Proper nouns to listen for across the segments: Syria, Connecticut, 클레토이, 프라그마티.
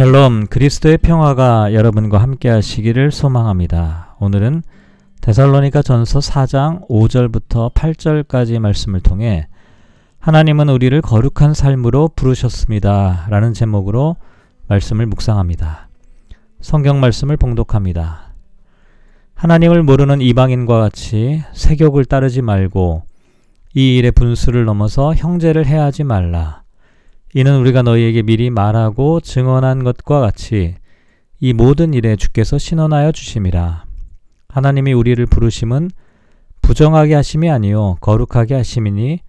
샬롬, 그리스도의 평화가 여러분과 함께 하시기를 소망합니다. 오늘은 데살로니가전서 4장 5절부터 8절까지 말씀을 통해 하나님은 우리를 거룩한 삶으로 부르셨습니다 라는 제목으로 말씀을 묵상합니다. 성경 말씀을 봉독합니다. 하나님을 모르는 이방인과 같이 세욕을 따르지 말고 이 일의 분수를 넘어서 형제를 해하지 말라. 이는 우리가 너희에게 미리 말하고 증언한 것과 같이 이 모든 일에 주께서 신원하여 주심이라. 하나님이 우리를 부르심은 부정하게 하심이 아니요 거룩하게 하심이니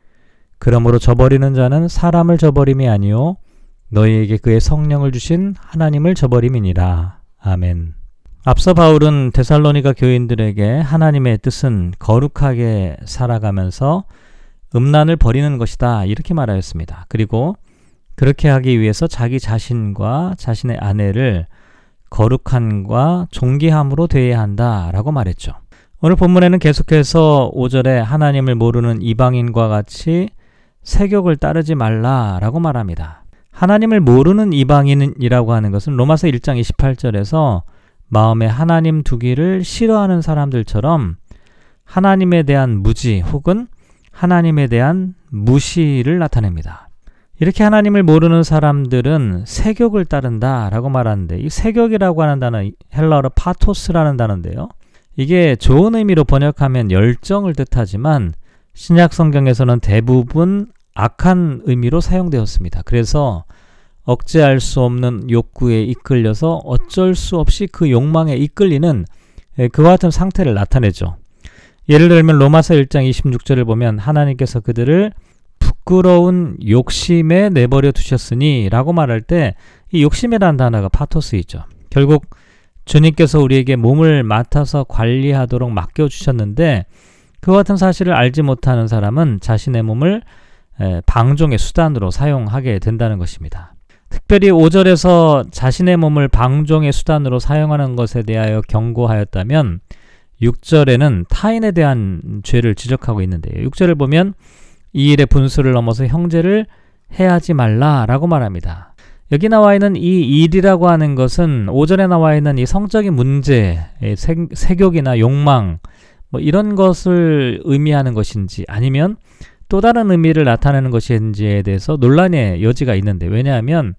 그러므로 저버리는 자는 사람을 저버림이 아니요 너희에게 그의 성령을 주신 하나님을 저버림이니라. 아멘. 앞서 바울은 데살로니가 교인들에게 하나님의 뜻은 거룩하게 살아가면서 음란을 버리는 것이다 이렇게 말하였습니다. 그리고 그렇게 하기 위해서 자기 자신과 자신의 아내를 거룩함과 존귀함으로 대해야 한다라고 말했죠. 오늘 본문에는 계속해서 5절에 하나님을 모르는 이방인과 같이 세욕을 따르지 말라라고 말합니다. 하나님을 모르는 이방인이라고 하는 것은 로마서 1장 28절에서 마음에 하나님 두기를 싫어하는 사람들처럼 하나님에 대한 무지 혹은 하나님에 대한 무시를 나타냅니다. 이렇게 하나님을 모르는 사람들은 세욕을 따른다 라고 말하는데, 이 세욕이라고 하는 단어 헬라어로 파토스라는 단어인데요, 이게 좋은 의미로 번역하면 열정을 뜻하지만 신약 성경에서는 대부분 악한 의미로 사용되었습니다. 그래서 억제할 수 없는 욕구에 이끌려서 어쩔 수 없이 그 욕망에 이끌리는 그와 같은 상태를 나타내죠. 예를 들면 로마서 1장 26절을 보면 하나님께서 그들을 부끄러운 욕심에 내버려 두셨으니 라고 말할 때 이 욕심이라는 단어가 파토스이죠. 결국 주님께서 우리에게 몸을 맡아서 관리하도록 맡겨주셨는데 그와 같은 사실을 알지 못하는 사람은 자신의 몸을 방종의 수단으로 사용하게 된다는 것입니다. 특별히 5절에서 자신의 몸을 방종의 수단으로 사용하는 것에 대하여 경고하였다면 6절에는 타인에 대한 죄를 지적하고 있는데요. 6절을 보면 이 일의 분수를 넘어서 형제를 해하지 말라라고 말합니다. 여기 나와 있는 이 일이라고 하는 것은 5절에 나와 있는 이 성적인 문제, 세욕이나 욕망 뭐 이런 것을 의미하는 것인지 아니면 또 다른 의미를 나타내는 것인지에 대해서 논란의 여지가 있는데, 왜냐하면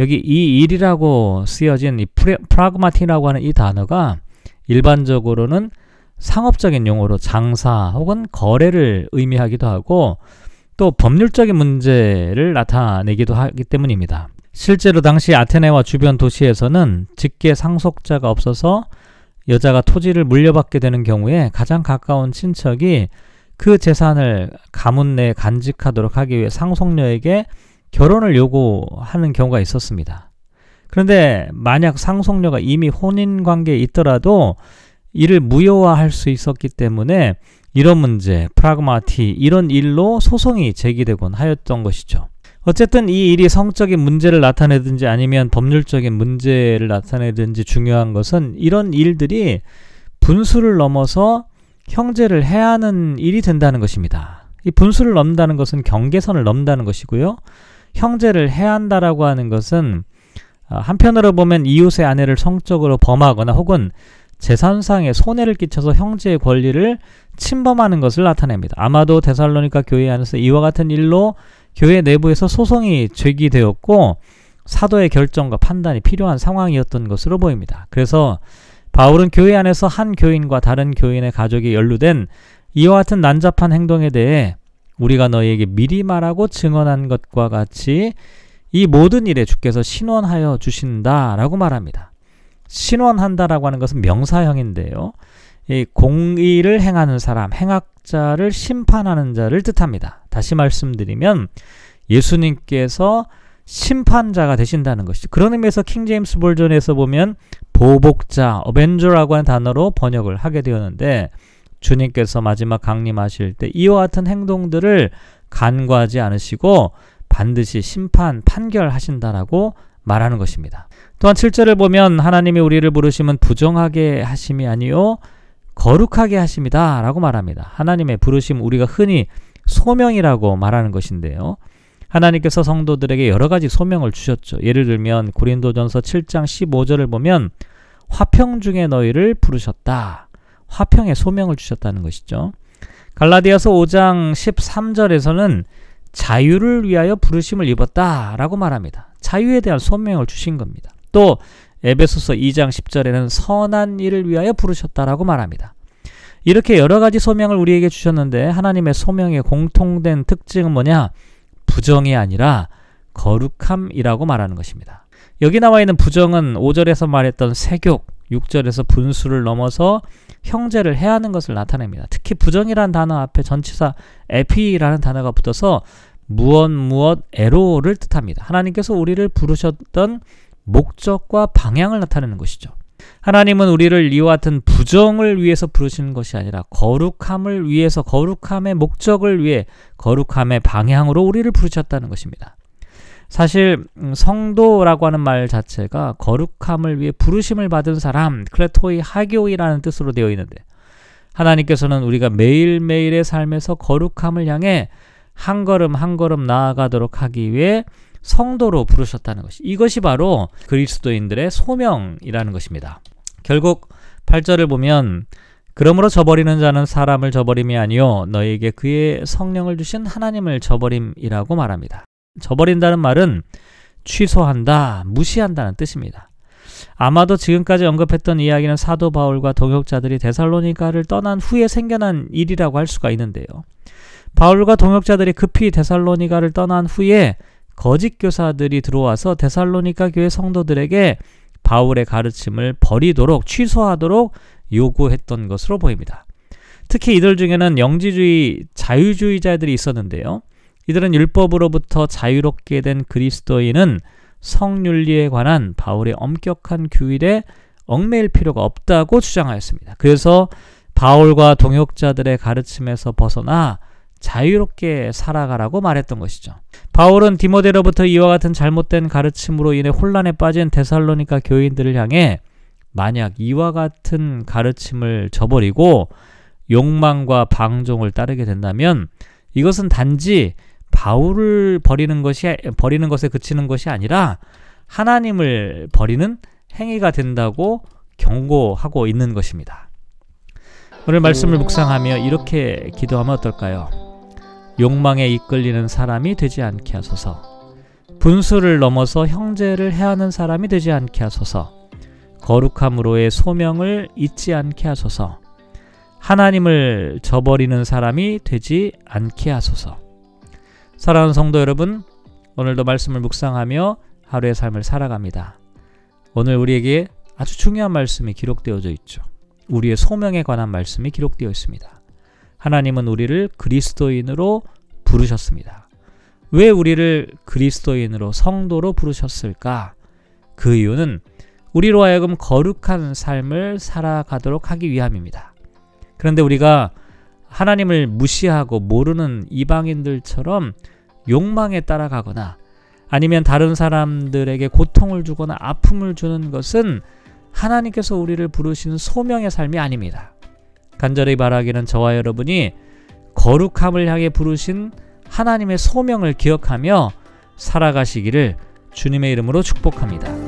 여기 이 일이라고 쓰여진 이 프라그마티라고 하는 이 단어가 일반적으로는 상업적인 용어로 장사 혹은 거래를 의미하기도 하고 또 법률적인 문제를 나타내기도 하기 때문입니다. 실제로 당시 아테네와 주변 도시에서는 직계 상속자가 없어서 여자가 토지를 물려받게 되는 경우에 가장 가까운 친척이 그 재산을 가문 내에 간직하도록 하기 위해 상속녀에게 결혼을 요구하는 경우가 있었습니다. 그런데 만약 상속녀가 이미 혼인관계에 있더라도 이를 무효화할 수 있었기 때문에 이런 문제, 프라그마티 이런 일로 소송이 제기되곤 하였던 것이죠. 어쨌든 이 일이 성적인 문제를 나타내든지 아니면 법률적인 문제를 나타내든지 중요한 것은 이런 일들이 분수를 넘어서 형제를 해하는 일이 된다는 것입니다. 이 분수를 넘는다는 것은 경계선을 넘는다는 것이고요. 형제를 해한다라고 하는 것은 한편으로 보면 이웃의 아내를 성적으로 범하거나 혹은 재산상의 손해를 끼쳐서 형제의 권리를 침범하는 것을 나타냅니다. 아마도 데살로니가 교회 안에서 이와 같은 일로 교회 내부에서 소송이 제기되었고 사도의 결정과 판단이 필요한 상황이었던 것으로 보입니다. 그래서 바울은 교회 안에서 한 교인과 다른 교인의 가족이 연루된 이와 같은 난잡한 행동에 대해 우리가 너희에게 미리 말하고 증언한 것과 같이 이 모든 일에 주께서 신원하여 주신다라고 말합니다. 신원한다라고 하는 것은 명사형인데요, 이 공의를 행하는 사람, 행악자를 심판하는 자를 뜻합니다. 다시 말씀드리면 예수님께서 심판자가 되신다는 것이죠. 그런 의미에서 킹제임스 버전에서 보면 보복자, 어벤저라고 하는 단어로 번역을 하게 되었는데 주님께서 마지막 강림하실 때 이와 같은 행동들을 간과하지 않으시고 반드시 심판, 판결하신다라고 말하는 것입니다. 또한 7절을 보면 하나님이 우리를 부르심은 부정하게 하심이 아니요 거룩하게 하심이다 라고 말합니다. 하나님의 부르심, 우리가 흔히 소명이라고 말하는 것인데요, 하나님께서 성도들에게 여러 가지 소명을 주셨죠. 예를 들면 고린도전서 7장 15절을 보면 화평 중에 너희를 부르셨다. 화평의 소명을 주셨다는 것이죠. 갈라디아서 5장 13절에서는 자유를 위하여 부르심을 입었다 라고 말합니다. 자유에 대한 소명을 주신 겁니다. 또 에베소서 2장 10절에는 선한 일을 위하여 부르셨다라고 말합니다. 이렇게 여러 가지 소명을 우리에게 주셨는데 하나님의 소명의 공통된 특징은 뭐냐? 부정이 아니라 거룩함이라고 말하는 것입니다. 여기 나와 있는 부정은 5절에서 말했던 세욕, 6절에서 분수를 넘어서 형제를 해하는 것을 나타냅니다. 특히 부정이라는 단어 앞에 전치사 에피라는 단어가 붙어서 무엇 에로를 뜻합니다. 하나님께서 우리를 부르셨던 목적과 방향을 나타내는 것이죠. 하나님은 우리를 이와 같은 부정을 위해서 부르시는 것이 아니라 거룩함을 위해서, 거룩함의 목적을 위해, 거룩함의 방향으로 우리를 부르셨다는 것입니다. 사실 성도라고 하는 말 자체가 거룩함을 위해 부르심을 받은 사람, 클레토이 하교이라는 뜻으로 되어 있는데, 하나님께서는 우리가 매일매일의 삶에서 거룩함을 향해 한 걸음 한 걸음 나아가도록 하기 위해 성도로 부르셨다는 것이, 이것이 바로 그리스도인들의 소명이라는 것입니다. 결국 8절을 보면 그러므로 저버리는 자는 사람을 저버림이 아니요 너희에게 그의 성령을 주신 하나님을 저버림이라고 말합니다. 저버린다는 말은 취소한다, 무시한다는 뜻입니다. 아마도 지금까지 언급했던 이야기는 사도 바울과 동역자들이 데살로니가를 떠난 후에 생겨난 일이라고 할 수가 있는데요. 바울과 동역자들이 급히 데살로니가를 떠난 후에 거짓 교사들이 들어와서 데살로니가 교회 성도들에게 바울의 가르침을 버리도록, 취소하도록 요구했던 것으로 보입니다. 특히 이들 중에는 영지주의, 자유주의자들이 있었는데요. 이들은 율법으로부터 자유롭게 된 그리스도인은 성윤리에 관한 바울의 엄격한 규율에 얽매일 필요가 없다고 주장하였습니다. 그래서 바울과 동역자들의 가르침에서 벗어나 자유롭게 살아가라고 말했던 것이죠. 바울은 디모데로부터 이와 같은 잘못된 가르침으로 인해 혼란에 빠진 데살로니가 교인들을 향해 만약 이와 같은 가르침을 저버리고 욕망과 방종을 따르게 된다면 이것은 단지 바울을 버리는 것에 그치는 것이 아니라 하나님을 버리는 행위가 된다고 경고하고 있는 것입니다. 오늘 말씀을 묵상하며 이렇게 기도하면 어떨까요? 욕망에 이끌리는 사람이 되지 않게 하소서. 분수를 넘어서 형제를 해하는 사람이 되지 않게 하소서. 거룩함으로의 소명을 잊지 않게 하소서. 하나님을 저버리는 사람이 되지 않게 하소서. 사랑하는 성도 여러분, 오늘도 말씀을 묵상하며 하루의 삶을 살아갑니다. 오늘 우리에게 아주 중요한 말씀이 기록되어져 있죠. 우리의 소명에 관한 말씀이 기록되어 있습니다. 하나님은 우리를 그리스도인으로 부르셨습니다. 왜 우리를 그리스도인으로, 성도로 부르셨을까? 그 이유는 우리로 하여금 거룩한 삶을 살아가도록 하기 위함입니다. 그런데 우리가 하나님을 무시하고 모르는 이방인들처럼 욕망에 따라가거나 아니면 다른 사람들에게 고통을 주거나 아픔을 주는 것은 하나님께서 우리를 부르신 소명의 삶이 아닙니다. 간절히 바라기는 저와 여러분이 거룩함을 향해 부르신 하나님의 소명을 기억하며 살아가시기를 주님의 이름으로 축복합니다.